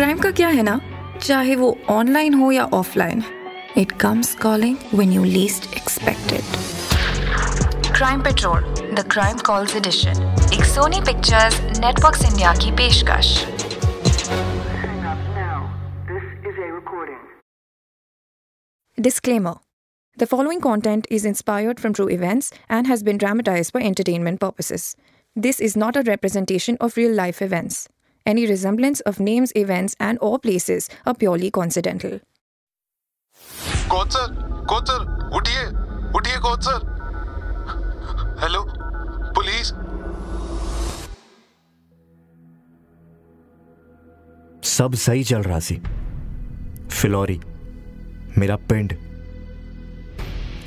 Crime का क्या है ना, चाहे वो ऑनलाइन हो या offline, it comes calling when you least expected. Crime petrol the crime calls edition, एक सोनी पिक्चर्स नेटवर्क्स इंडिया की पेशकश। Disclaimer. The following content is inspired from true events and has been dramatized for entertainment purposes. This is not a representation of real-life events. Any resemblance of names, events, and/or places are purely coincidental. Coach sir, उठिए coach sir. Hello, police. सब सही चल रहा सी. फिलौरी मेरा पिंड,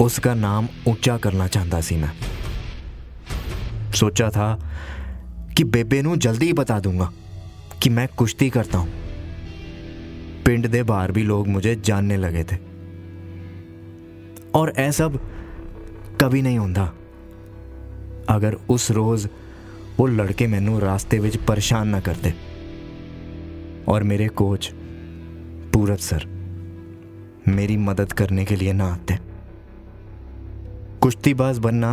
उसका नाम ऊंचा करना चाहता सी। मैं सोचा था कि बेबे नू जल्दी ही बता दूंगा कि मैं कुश्ती करता हूं। पिंड दे बाहर भी लोग मुझे जानने लगे थे और ऐ सब कभी नहीं होंदा अगर उस रोज वो लड़के मैनू रास्ते विच परेशान ना करते। और मेरे कोच पूरब सर मेरी मदद करने के लिए ना आते। कुश्तीबाज बनना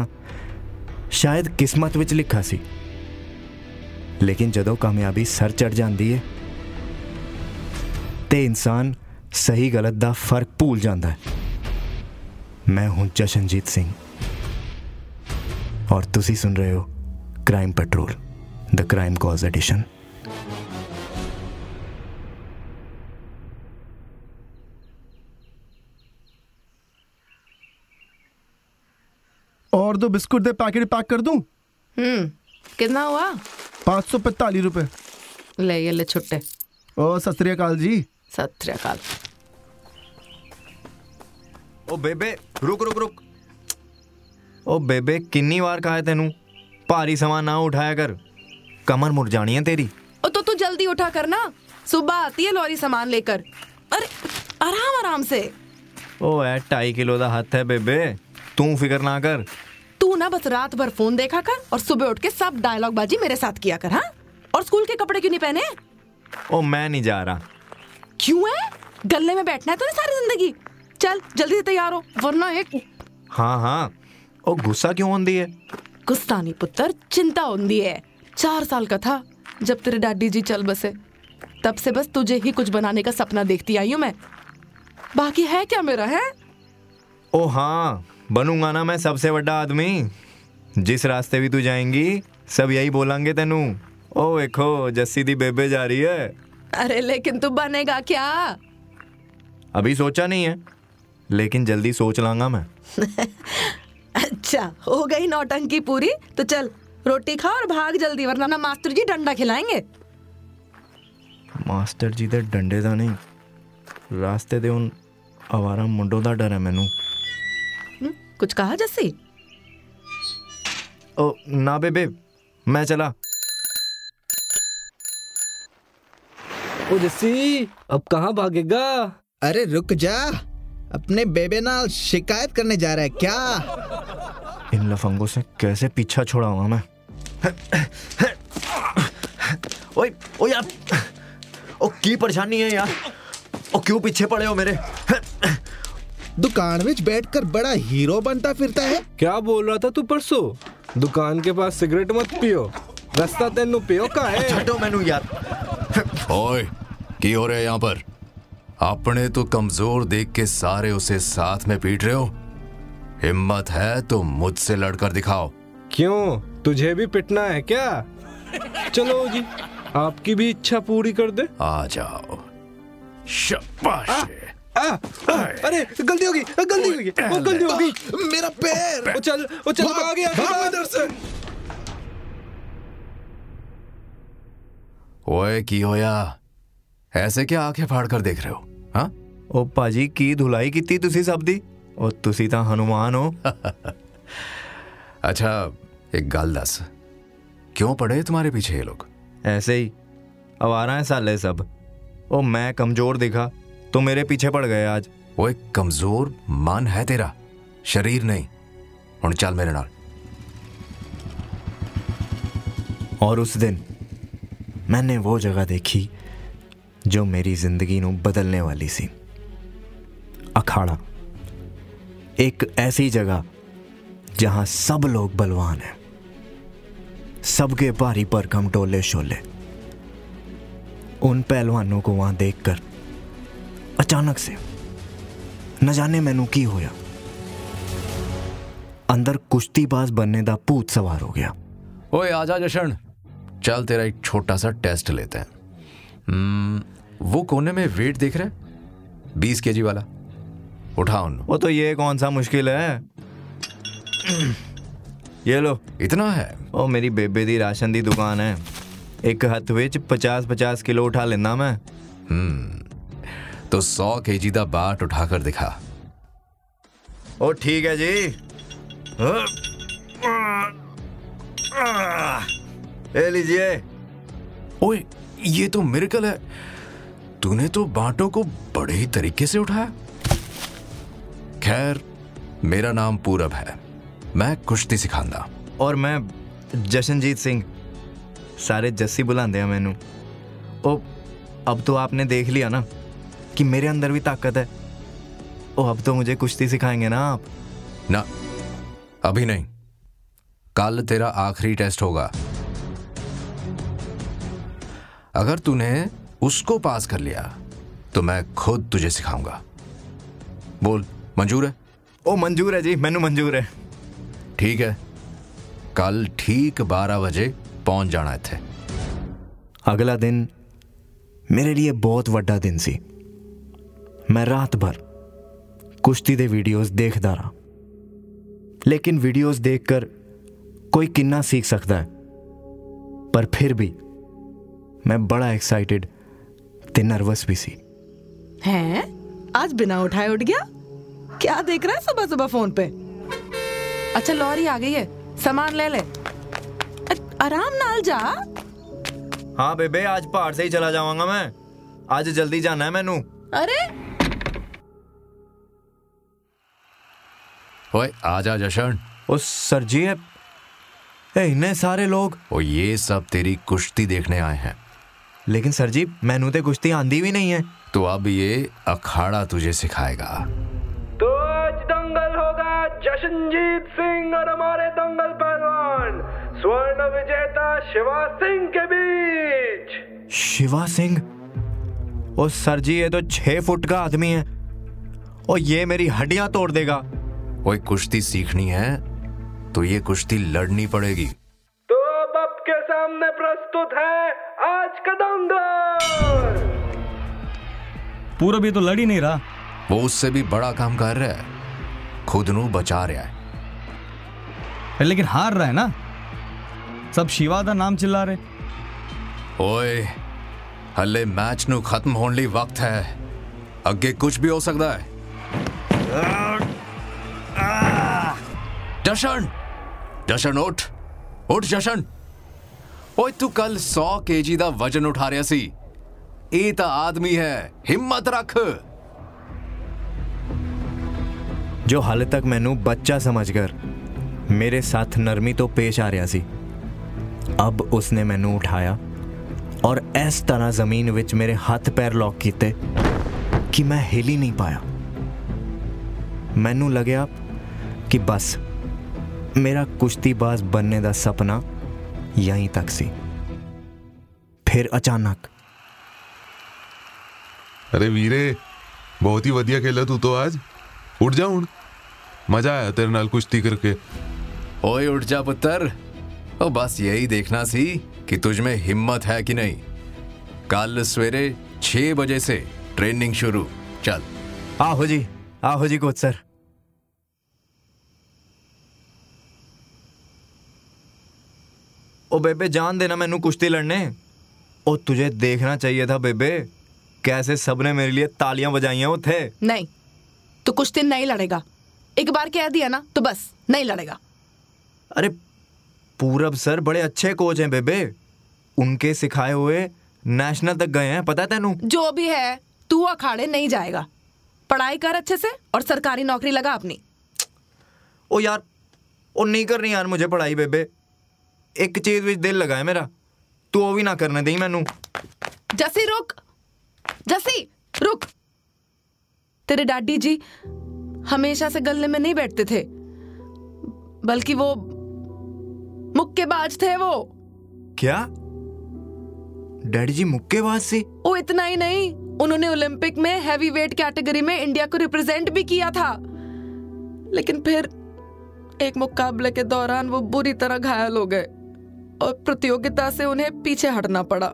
शायद किस्मत विच लिखा सी, लेकिन जदों कामयाबी सर चढ़ जाती है तो इंसान सही गलत दा फर्क भूल जाता है। मैं हूँ जशनजीत सिंह और तुसी सुन रहे हो crime petrol the crime cause edition. और दो बिस्कुट दे पैकेट पैक कर दूं। कितना हुआ? 545 रुपए। ले छुट्टे। ओ सत्रियाकाल जी। सत्रियाकाल। ओ बेबे रुक। ओ बेबे कितनी बार कहा है तेनू भारी सामान ना उठाया कर, कमर मुड़ जानी है तेरी। ओ तो तू जल्दी उठा कर ना, सुबह आती है लॉरी सामान लेकर। अरे आराम से। ओ है 2.5 किलो का हाथ है बेबे, तू फिक्र ना कर। तू ना बस रात भर फोन देखा कर और सुबह उठ के सब डायलॉग बाजी मेरे साथ किया कर। हाँ, और स्कूल के कपड़े क्यों नहीं पहने? ओ मैं नहीं जा रहा। क्यों है? गल्ले में बैठना है तूने सारी जिंदगी। चल जल्दी से तैयार हो वरना एक। हाँ। ओ गुस्सा क्यों होंदी है? गुस्सा नहीं पुत्र, चिंता होंदी है। 4 साल का था जब तेरे डैडी जी चल बसे, तब से बस तुझे ही कुछ बनाने का सपना देखती आई हूँ मैं। बाकी है क्या मेरा है? ओ हाँ, बनूंगा ना मैं सबसे बड़ा आदमी। जिस रास्ते भी तू जाएंगी सब यही बोलेंगे तेनू, ओ देखो जस्सी दी बेबे जा रही है। अरे लेकिन तू बनेगा क्या? अभी सोचा नहीं है, लेकिन जल्दी सोच लाऊंगा मैं। अच्छा हो गई नौटंकी पूरी, तो चल रोटी खा और भाग जल्दी वरना ना मास्टर जी डंडा खिलाएंगे। मास्टर जी दे डंडे दा नहीं, रास्ते दे उन आवारा मुंडों दा डर है मैनू। कुछ कहा जस्सी? ओ ना बेबे मैं चला। ओ जस्सी अब कहाँ भागेगा? अरे रुक जा, अपने बेबे नाल शिकायत करने जा रहा है क्या? इन लफंगों से कैसे पीछा छोड़ा हुआ मैं। ओए ओ यार, ओ की परेशानी है यार, ओ क्यों पीछे पड़े हो मेरे? दुकान में बैठकर बड़ा हीरो बनता फिरता है। क्या बोल रहा था तू परसों? दुकान के पास सिगरेट मत पियो, रास्ता तेनू पियो का है। छटो मैनू यार। ओए की हो रहा है यहाँ पर? अपने तो कमजोर देख के सारे उसे साथ में पीट रहे हो। हिम्मत है तो मुझसे लड़कर दिखाओ। क्यों, तुझे भी पिटना है क्या? चलो जी आपकी भी इच्छा पूरी कर दे। आ जाओ। शाबाश। अरे गलती होगी। मेरा पैर। ओ चल आ गया इधर से। ओए की होया, ऐसे क्या आंखें फाड़ कर देख रहे हो? हाँ ओ पाजी की धुलाई की तुसी सब दी, और तुसी तां हनुमान हो। अच्छा एक गल दस, क्यों पड़े तुम्हारे पीछे ये लोग? ऐसे ही आवारा है साले सब। ओ मैं कमजोर दिखा तो मेरे पीछे पड़ गए आज। वो एक कमजोर मन है तेरा, शरीर नहीं। हुण चल मेरे नाल। और उस दिन मैंने वो जगह देखी जो मेरी ज़िंदगी नू बदलने वाली सी। अखाड़ा एक ऐसी जगह जहाँ सब लोग बलवान हैं, सबके भारी भरकम डोले शोले। उन पहलवानों को वहाँ देखकर अचानक से न जाने मैनू की होया, अंदर कुश्तीबाज बनने दा भूत सवार हो गया। ओए आजा जशन, चल तेरा एक छोटा सा टेस्ट लेते हैं। वो कोने में वेट देख रहे हैं, 20 kg वाला, उठा उन्होंने। वो तो ये कौन सा मुश्किल है, ये लो इतना है। ओ मेरी बेबे दी राशन दी दुकान है, एक हथ विच 50-50 किलो उठा लेना मैं। तो 100 kg दा बाट उठा कर दिखा। ओ ठीक है जी। ले लीजिए। ओए ये तो मिरेकल है, तूने तो बांटों को बड़े ही तरीके से उठाया। खैर, मेरा नाम पूरब है, मैं कुश्ती सिखांदा। और मैं जशनजीत सिंह, सारे जस्सी बुलांदे हैं मैनू। ओ अब तो आपने देख लिया ना कि मेरे अंदर भी ताकत है। ओ अब तो मुझे कुश्ती सिखाएंगे ना आप? ना, अभी नहीं, कल तेरा आखिरी टेस्ट होगा। अगर तूने उसको पास कर लिया तो मैं खुद तुझे सिखाऊंगा। बोल, मंजूर है? ओ मंजूर है जी, मैनू मंजूर है। ठीक है, कल ठीक 12 बजे पहुंच जाना इत्थे। अगला दिन मेरे लिए बहुत वड्डा दिन सी। मैं रात भर कुश्ती दे वीडियोस देखदा रहा, लेकिन वीडियोस देखकर कोई किन्ना सीख सकता है, पर फिर भी मैं बड़ा एक्साइटेड ते नर्वस भी सी। हैं? आज बिना उठाए उठ गया? क्या देख रहा है सुबह सुबह फोन पे? अच्छा लॉरी आ गई है, सामान ले ले। आराम नाल जा। हाँ बेबे, आज पहाड़ से ही चला जाऊंगा मैं, आज जल्दी जाना है मैनू। अरे ओए आजा जशन। ओ सर जी, इतने सारे लोग? ओ ये सब तेरी कुश्ती देखने आए हैं। लेकिन सर जी मैनू तो कुश्ती आंदी भी नहीं है। तो अब ये अखाड़ा तुझे सिखाएगा। तो आज दंगल होगा, जशनजीत सिंह और हमारे दंगल पहलवान स्वर्ण विजेता शिवा सिंह के बीच। शिवा सिंह? ओ सर जी ये तो 6 फुट का आदमी है, और ये मेरी हड्डियां तोड़ देगा। ओए कुश्ती सीखनी है तो ये कुश्ती लड़नी पड़ेगी। तो अब आपके सामने प्रस्तुत है आज का दंगल। पूरा भी तो लड़ ही नहीं रहा, वो उससे भी बड़ा काम कर रहा है, खुद नू बचा रहा है, लेकिन हार रहा है ना। सब शिवा दा नाम चिल्ला रहे। ओए हले मैच नू खत्म होने ली वक्त है, अगे कुछ भी हो सकता है। जशन, जशन उठ, उठ जशन। ओए तू कल 100 kg दा वजन उठा रहा सी, ये ता आदमी है, हिम्मत रख। जो हाले तक मैनू बच्चा समझकर मेरे साथ नरमी तो पेश आ रहा सी, अब उसने मैनू उठाया और इस तरह जमीन विच मेरे हाथ पैर लॉक कीते कि मैं हिल ही नहीं पाया। मैनू लग्या कि बस मेरा कुश्तीबाज बनने दा सपना यहीं तक सी। फिर अचानक। अरे वीरे, बहुत ही वधिया खेला तू तो आज, उठ जा हुण, मजा आया तेरे नाल कुश्ती करके। ओए उठ जा पुत्तर, ओ बस यही देखना सी कि तुझ में हिम्मत है कि नहीं। कल सवेरे 6 बजे से ट्रेनिंग शुरू। चल। आहो जी, आहो जी कोच सर। ओ बेबे जान देना मैनू कुश्ती लड़ने। ओ तुझे देखना चाहिए था बेबे, कैसे सबने मेरे लिए तालियां बजाई हैं। वो थे। नहीं, तो कुश्ती नहीं लड़ेगा, एक बार कह दिया ना तो बस नहीं लड़ेगा। अरे पूरब सर बड़े अच्छे कोच हैं बेबे, उनके सिखाए हुए नेशनल तक गए हैं, पता है तेनू। जो भी है, तू अखाड़े नहीं जाएगा, पढ़ाई कर अच्छे से और सरकारी नौकरी लगा अपनी। ओ यार, ओ नहीं करनी यार मुझे पढ़ाई बेबे, एक चीज विच दिल लगाया मेरा, तू वो भी ना करने दे मैनू। जसी रुक, जस्सी रुक। तेरे डैडी जी हमेशा से गल्ले में नहीं बैठते थे, बल्कि वो मुक्केबाज थे। वो क्या? डैडी जी मुक्केबाज से? ओ इतना ही नहीं, उन्होंने ओलंपिक में हैवीवेट कैटेगरी में इंडिया को रिप्रेजेंट भी किया था, लेकिन फिर एक मुकाबले के दौरान वो बुरी तरह घायल हो गए और प्रतियोगिता से उन्हें पीछे हटना पड़ा।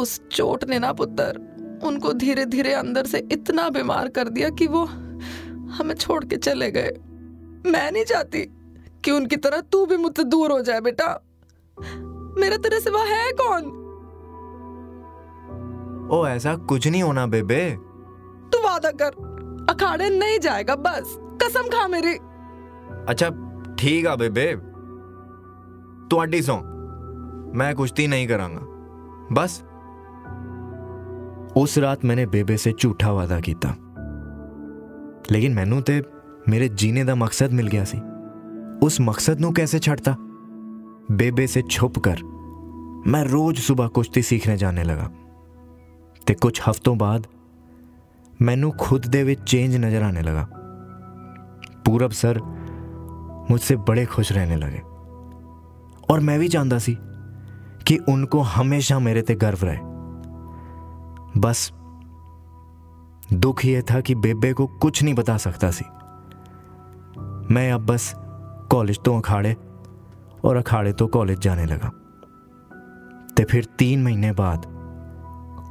उस चोट ने ना पुत्र उनको धीरे धीरे अंदर से इतना बीमार कर दिया कि वो हमें छोड़ के चले गए। मैं नहीं चाहती कि उनकी तरह तू भी मुझसे दूर हो जाए। बेटा, मेरा तेरे सिवा है कौन? ओ ऐसा कुछ नहीं होना बेबे, तू वादा कर अखाड़े नहीं जाएगा, बस कसम खा मेरी। अच्छा ठीक है बेबे, तू अड्डी सो, मैं कुश्ती नहीं करांगा बस। उस रात मैंने बेबे से झूठा वादा किया, लेकिन मैनू ते मेरे जीने दा मकसद मिल गया सी। उस मकसद नू कैसे छड़ता? बेबे से छुप कर मैं रोज सुबह कुश्ती सीखने जाने लगा ते कुछ हफ्तों बाद मैनू खुद दे विच चेंज नज़र आने लगा। पूरब सर मुझसे बड़े खुश रहने लगे और मैं भी चाहता सी कि उनको हमेशा मेरे ते गर्व रहे। बस दुख यह था कि बेबे को कुछ नहीं बता सकता सी। मैं अब बस कॉलेज तो अखाड़े और अखाड़े तो कॉलेज जाने लगा। तो फिर 3 महीने बाद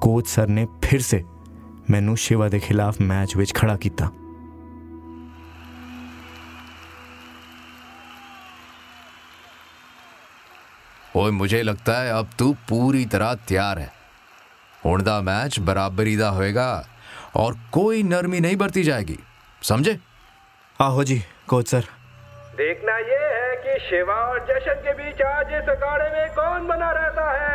कोच सर ने फिर से मैनू शिवा के खिलाफ मैच विच खड़ा किया। ओए मुझे लगता है अब तू पूरी तरह तैयार है। हुण दा मैच बराबरी दा होएगा और कोई नरमी नहीं बरती जाएगी, समझे? आहो जी कोच सर। देखना ये है कि शिवा और जशन के बीच आज इस अखाड़े में कौन बना रहता है।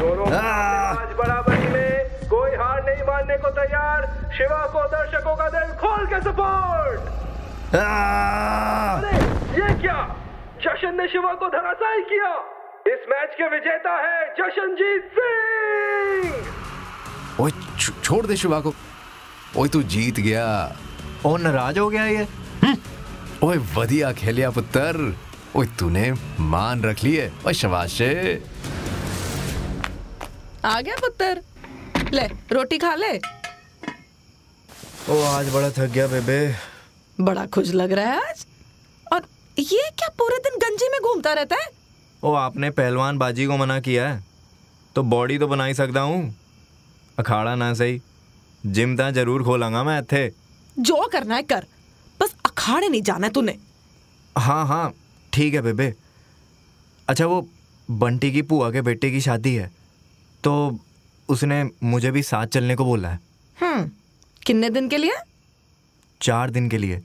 दोनों आज बराबरी में, कोई हार नहीं मानने को तैयार। शिवा को दर्शकों का दिल खोल के सपोर्ट। अरे ये क्या, जशन ने शिवा को धराशायी किया। इस मैच के विजेता है जशनजीत सिंह। ओए छोड़ दे शिवा को। ओए तू जीत गया। ओ नाराज हो गया ये? ओए वधिया खेलिया पुत्र। ओए तूने मान रख ली है। ओए शाबाशे। आ गया पुत्र, ले रोटी खा ले। ओ आज बड़ा थक गया बेबे। बड़ा खुश लग रहा है आज। और ये क्या पूरे दिन गंजी में घूमता रहता है? ओ आपने पहलवान बाजी को मना किया है तो बॉडी तो बना ही सकता हूँ। अखाड़ा ना सही, जिम तो जरूर खोलांगा मैं इत्थे। जो करना है कर, बस अखाड़े नहीं जाना है तूने। हाँ हाँ ठीक है बेबे। अच्छा वो बंटी की भूआ के बेटे की शादी है तो उसने मुझे भी साथ चलने को बोला है। कितने दिन के लिए? 4 दिन के लिए।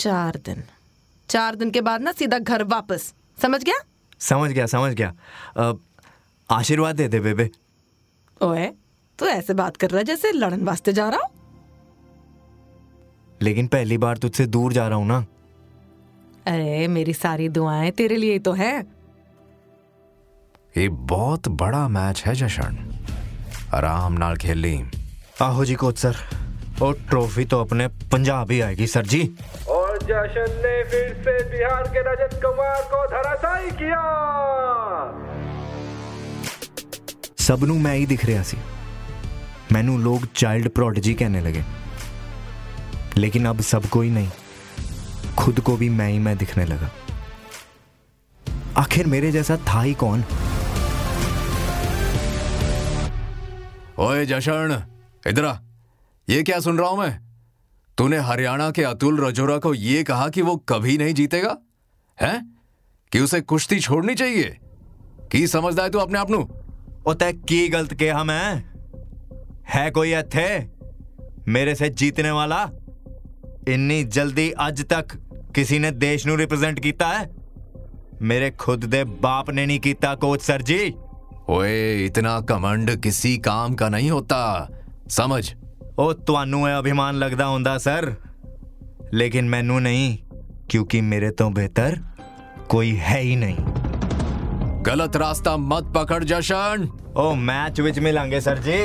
4 दिन? 4 दिन के बाद ना सीधा घर वापस, समझ गया? समझ गया समझ गया। आशीर्वाद दे दे बेबे। ओए तो ऐसे बात कर रहा है जैसे लड़न वास्ते जा रहा हो। लेकिन पहली बार तुझसे दूर जा रहा हूं ना। अरे मेरी सारी दुआएं तेरे लिए तो है। ये बहुत बड़ा मैच है जशन, आराम नाल खेल ली। आहो जी कोच सर। और ट्रॉफी तो अपने पंजाब ही आएगी सर जी। और जशन ने फिर से बिहार के रजत कुमार को धराशायी किया। सबनू मैं ही दिख रहा सी। मैनू लोग चाइल्ड प्रोडिजी कहने लगे, लेकिन अब सब कोई नहीं, खुद को भी मैं ही मैं दिखने लगा। आखिर मेरे जैसा था ही कौन? ओए जशन इधर आ। ये क्या सुन रहा हूं मैं? तूने हरियाणा के अतुल रजोरा को ये कहा कि वो कभी नहीं जीतेगा, हैं? कि उसे कुश्ती छोड़नी चाहिए। की समझदा है तू अपने आप नू? ओ तै की गलत कहा मैं? है कोई इत्थे मेरे से जीतने वाला? इन्नी जल्दी अज तक किसी ने देश नू रिप्रेजेंट कीता है? मेरे खुद दे बाप ने नहीं कीता कोच सर जी। ओए इतना कमंड किसी काम का नहीं होता, समझ? ओ तुहानू ए अभिमान लगदा हुंदा सर, लेकिन मैनू नहीं, क्योंकि मेरे तो बेहतर कोई है ही नहीं। गलत रास्ता मत पकड़ जशन। ओ मैच विच मिलेंगे सर जी।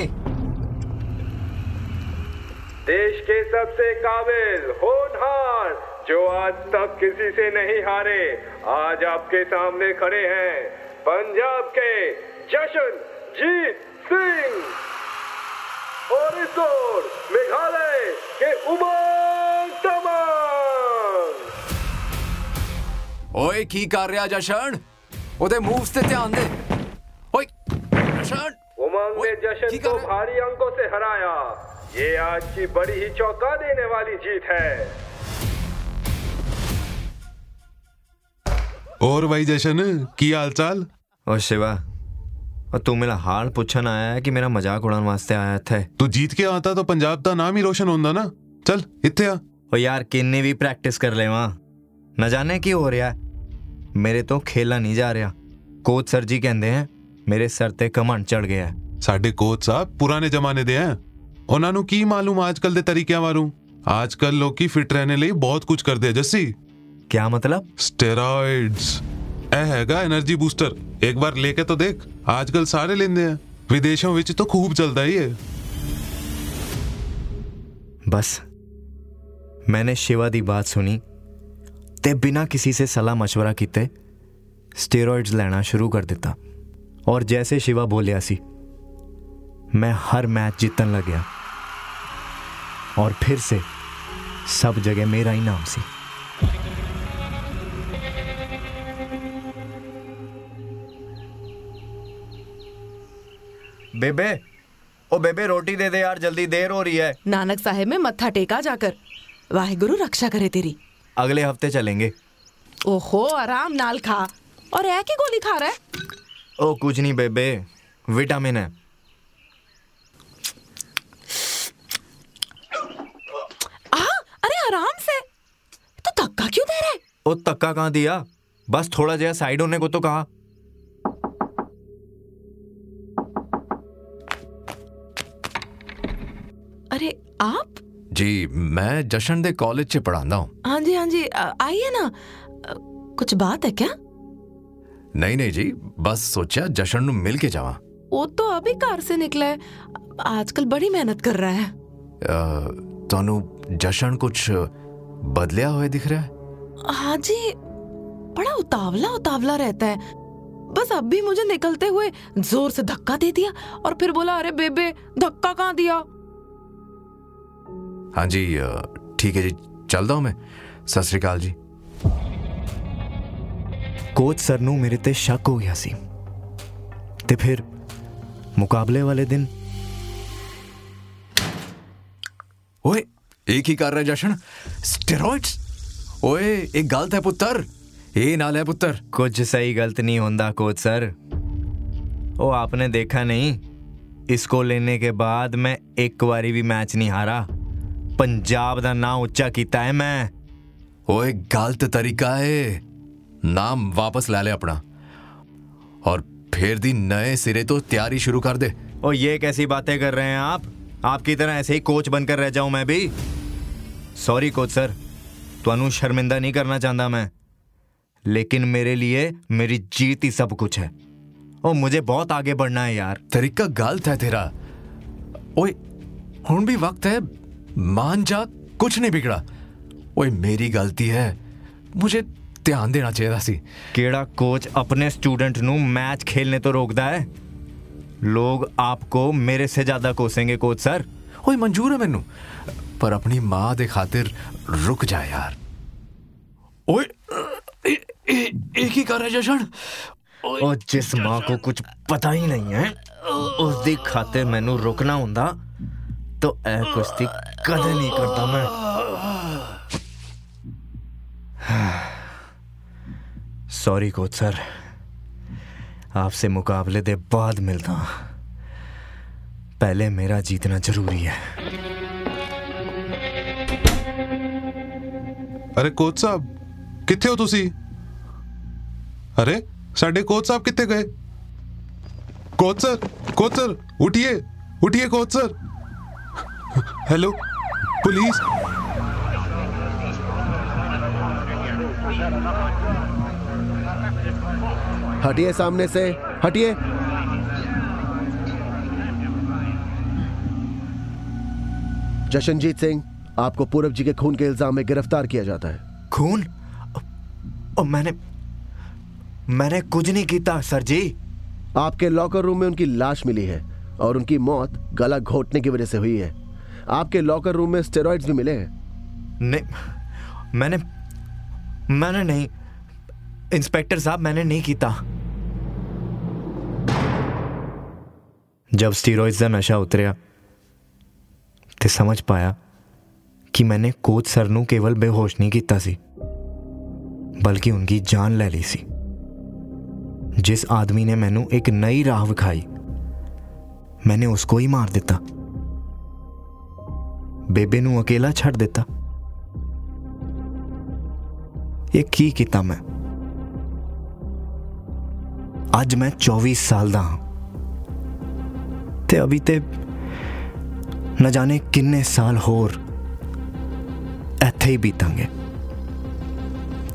देश के सबसे काबिल होनहार जो आज तक किसी से नहीं हारे, आज आपके सामने खड़े हैं पंजाब के जशनजीत सिंह और इस ओर मेघालय के उमंग तमंग। ओए की कर रहा जशन, ओदे मूव्स ते ध्यान दे। ओए जशन, उमंग ने जशन को भारी अंकों से हराया। ये आज की बड़ी ही चौंका देने वाली जीत है। और भाई जशन की हाल चाल? और शिवा, और तू मेरा हाल पूछन आया है कि मेरा मजाक उड़ाने वास्ते आया थे? तू जीत के आता तो पंजाब का नाम ही रोशन होंदा ना। चल इत्थे आ। ओ यार किन्नी भी प्रैक्टिस कर ले, वहां न जाने की हो रहा है, मेरे तो खेला नहीं जा रहा। कोच सर जी कहते हैं मेरे सर ते कमंड चढ़ गया। साडे कोच साहब पुराने जमाने दे हैं, उन्होंने की मालूम आजकल दे तरीकियां वालू। आजकल लोग फिट रहने लिए बहुत कुछ करते हैं जस्सी। क्या मतलब? स्टेरॉइड्स हैगा एनर्जी बूस्टर, एक बार लेके तो देख। आजकल सारे लेंदे हैं, विदेशों विच तो खूब चलता ही है। बस मैंने शिवा दी बात सुनी ते बिना किसी से सलाह मशवरा किते स्टेरॉइड्स लेना शुरू कर दिता। और जैसे शिवा बोलिया सी मैं हर मैच जीतन लग गया और फिर से सब जगह मेरा ही नाम सी। बेबे, ओ बेबे रोटी दे दे यार, जल्दी देर हो रही है। नानक साहेब में मत्था टेका जाकर, वाहिगुरु रक्षा करे तेरी। अगले हफ्ते चलेंगे। ओहो आराम नाल खा। और ऐ की गोली खा रहा है? ओ कुछ नहीं बेबे, विटामिन है। अरे आराम से, तो धक्का क्यों दे रहा है? ओ धक्का कहाँ दिया, बस थोड़ा जया साइड होने को तो कहा। अरे आप जी? मैं जशन दे कॉलेज से पढ़ांदा हूँ। हाँ जी हाँ जी, आइए ना। कुछ बात है क्या? नहीं नहीं जी, बस सोचा जशन नू मिल के जावा। वो तो अभी कार से निकला है, आजकल बड़ी मेहनत कर रहा है। तनु जशन कुछ बदलिया हुआ दिख रहा है। हाँ जी, बड़ा उतावला उतावला रहता है। बस अब भी मुझे निकलते हुए जोर से धक्का दे दिया और फिर बोला अरे बेबे धक्का कहाँ दिया। हाँ जी ठीक है जी, चलता हूँ मैं, सत श्री अकाल जी। कोच सर नू मेरे ते शक हो गया सी ते फिर मुकाबले वाले दिन। ओए एक ही कर रहा है जशन, स्टेरॉइड्स। ओए एक गलत है पुत्तर, ये नाल है पुत्तर। कुछ सही गलत नहीं होंदा कोच सर। ओ आपने देखा नहीं, इसको लेने के बाद मैं एक बारी भी मैच नहीं हारा। पंजाब दा नाम उच्चा कीता है मैं। ओए गलत तरीका है, नाम वापस ला ले अपना और फिर दी नए सिरे तो तैयारी शुरू कर दे। ओ ये कैसी बातें कर रहे हैं आप? आपकी तरह ऐसे ही कोच बनकर रह जाऊं मैं भी? सॉरी कोच सर, तुहानू शर्मिंदा नहीं करना चाहता मैं, लेकिन मेरे लिए मेरी जीत ही सब कुछ है। ओ मुझे बहुत आगे बढ़ना है यार। तरीका गलत है तेरा। ओए हुन भी वक्त है, मान जा, कुछ नहीं बिगड़ा। ओए मेरी गलती है, मुझे ध्यान देना चाहिए सी। केड़ा कोच अपने स्टूडेंट नू मैच खेलने तो रोकदा है? लोग आपको मेरे से ज्यादा कोसेंगे कोच सर। ओए मंजूर है मैनू, पर अपनी मां दे खातिर रुक जा यार। ओए एक ही कर रहा है जशन। और जिस मां को कुछ पता ही नहीं है उस दी खातिर मैनू रुकना हुंदा तो ऐ कुश्ती कदे नहीं करता मैं। सॉरी कोच सर, आपसे मुकाबले दे बाद मिलता हूं, पहले मेरा जीतना जरूरी है। अरे कोच साहब किथे हो तुसी? अरे साडे कोच साहब किथे गए? कोच सर उठिए उठिए कोच सर। हेलो पुलिस, हटिए सामने से, हटिए। जशनजीत सिंह, आपको पूरब जी के खून के इल्जाम में गिरफ्तार किया जाता है। खून? मैंने कुछ नहीं किया सर जी। आपके लॉकर रूम में उनकी लाश मिली है और उनकी मौत गला घोटने की वजह से हुई है। आपके लॉकर रूम में स्टेरॉइड्स भी मिले हैं। नहीं, मैंने नहीं इंस्पेक्टर साहब, मैंने नहीं किया। जब स्टेरॉइड्स का नशा उतरिया तो समझ पाया कि मैंने कोच सर नू केवल बेहोश नहीं किया सी, बल्कि उनकी जान ले ली सी। जिस आदमी ने मैनू एक नई राह विखाई, मैंने उसको ही मार दिता। बेबे नू अकेला छड़ दिता। ये की किता मैं? आज मैं 24 साल दा हां ते अभी ते न जाने किन्ने साल होर ऐथे ही बीतांगे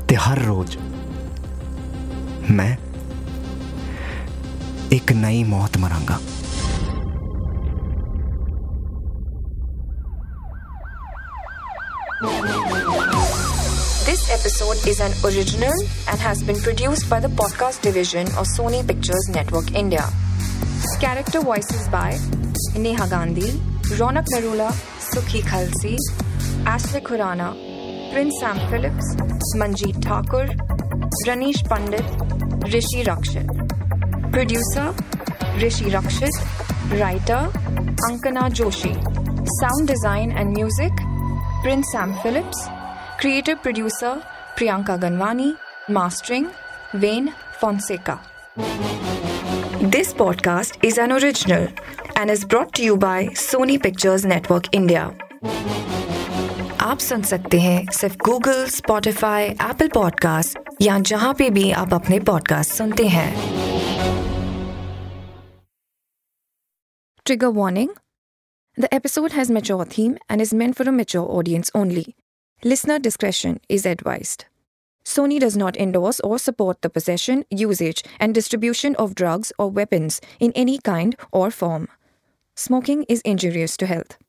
ते हर रोज मैं एक नई मौत मरांगा। This episode is an original and has been produced by the podcast division of Sony Pictures Network India. Character voices by Neha Gandhi, Raunak Narula, Sukhbir Kalsi, Ashlay Khurana, Prince Sam Philips, Manjeet Thakur, Ranish Pandit, Rishi Rakshit. Producer, Rishi Rakshit. Writer, Ankana Joshi. Sound design and music, Prince Sam Philips. Creative producer, Priyanka Ganwani. Mastering, Wayne Fonseca. This podcast is an original and is brought to you by Sony Pictures Network India. आप सुन सकते हैं सिर्फ Google, Spotify, Apple Podcasts या जहाँ पे भी आप अपने podcast सुनते हैं। Trigger warning. The episode has mature theme and is meant for a mature audience only. Listener discretion is advised. Sony does not endorse or support the possession, usage, and distribution of drugs or weapons in any kind or form. Smoking is injurious to health.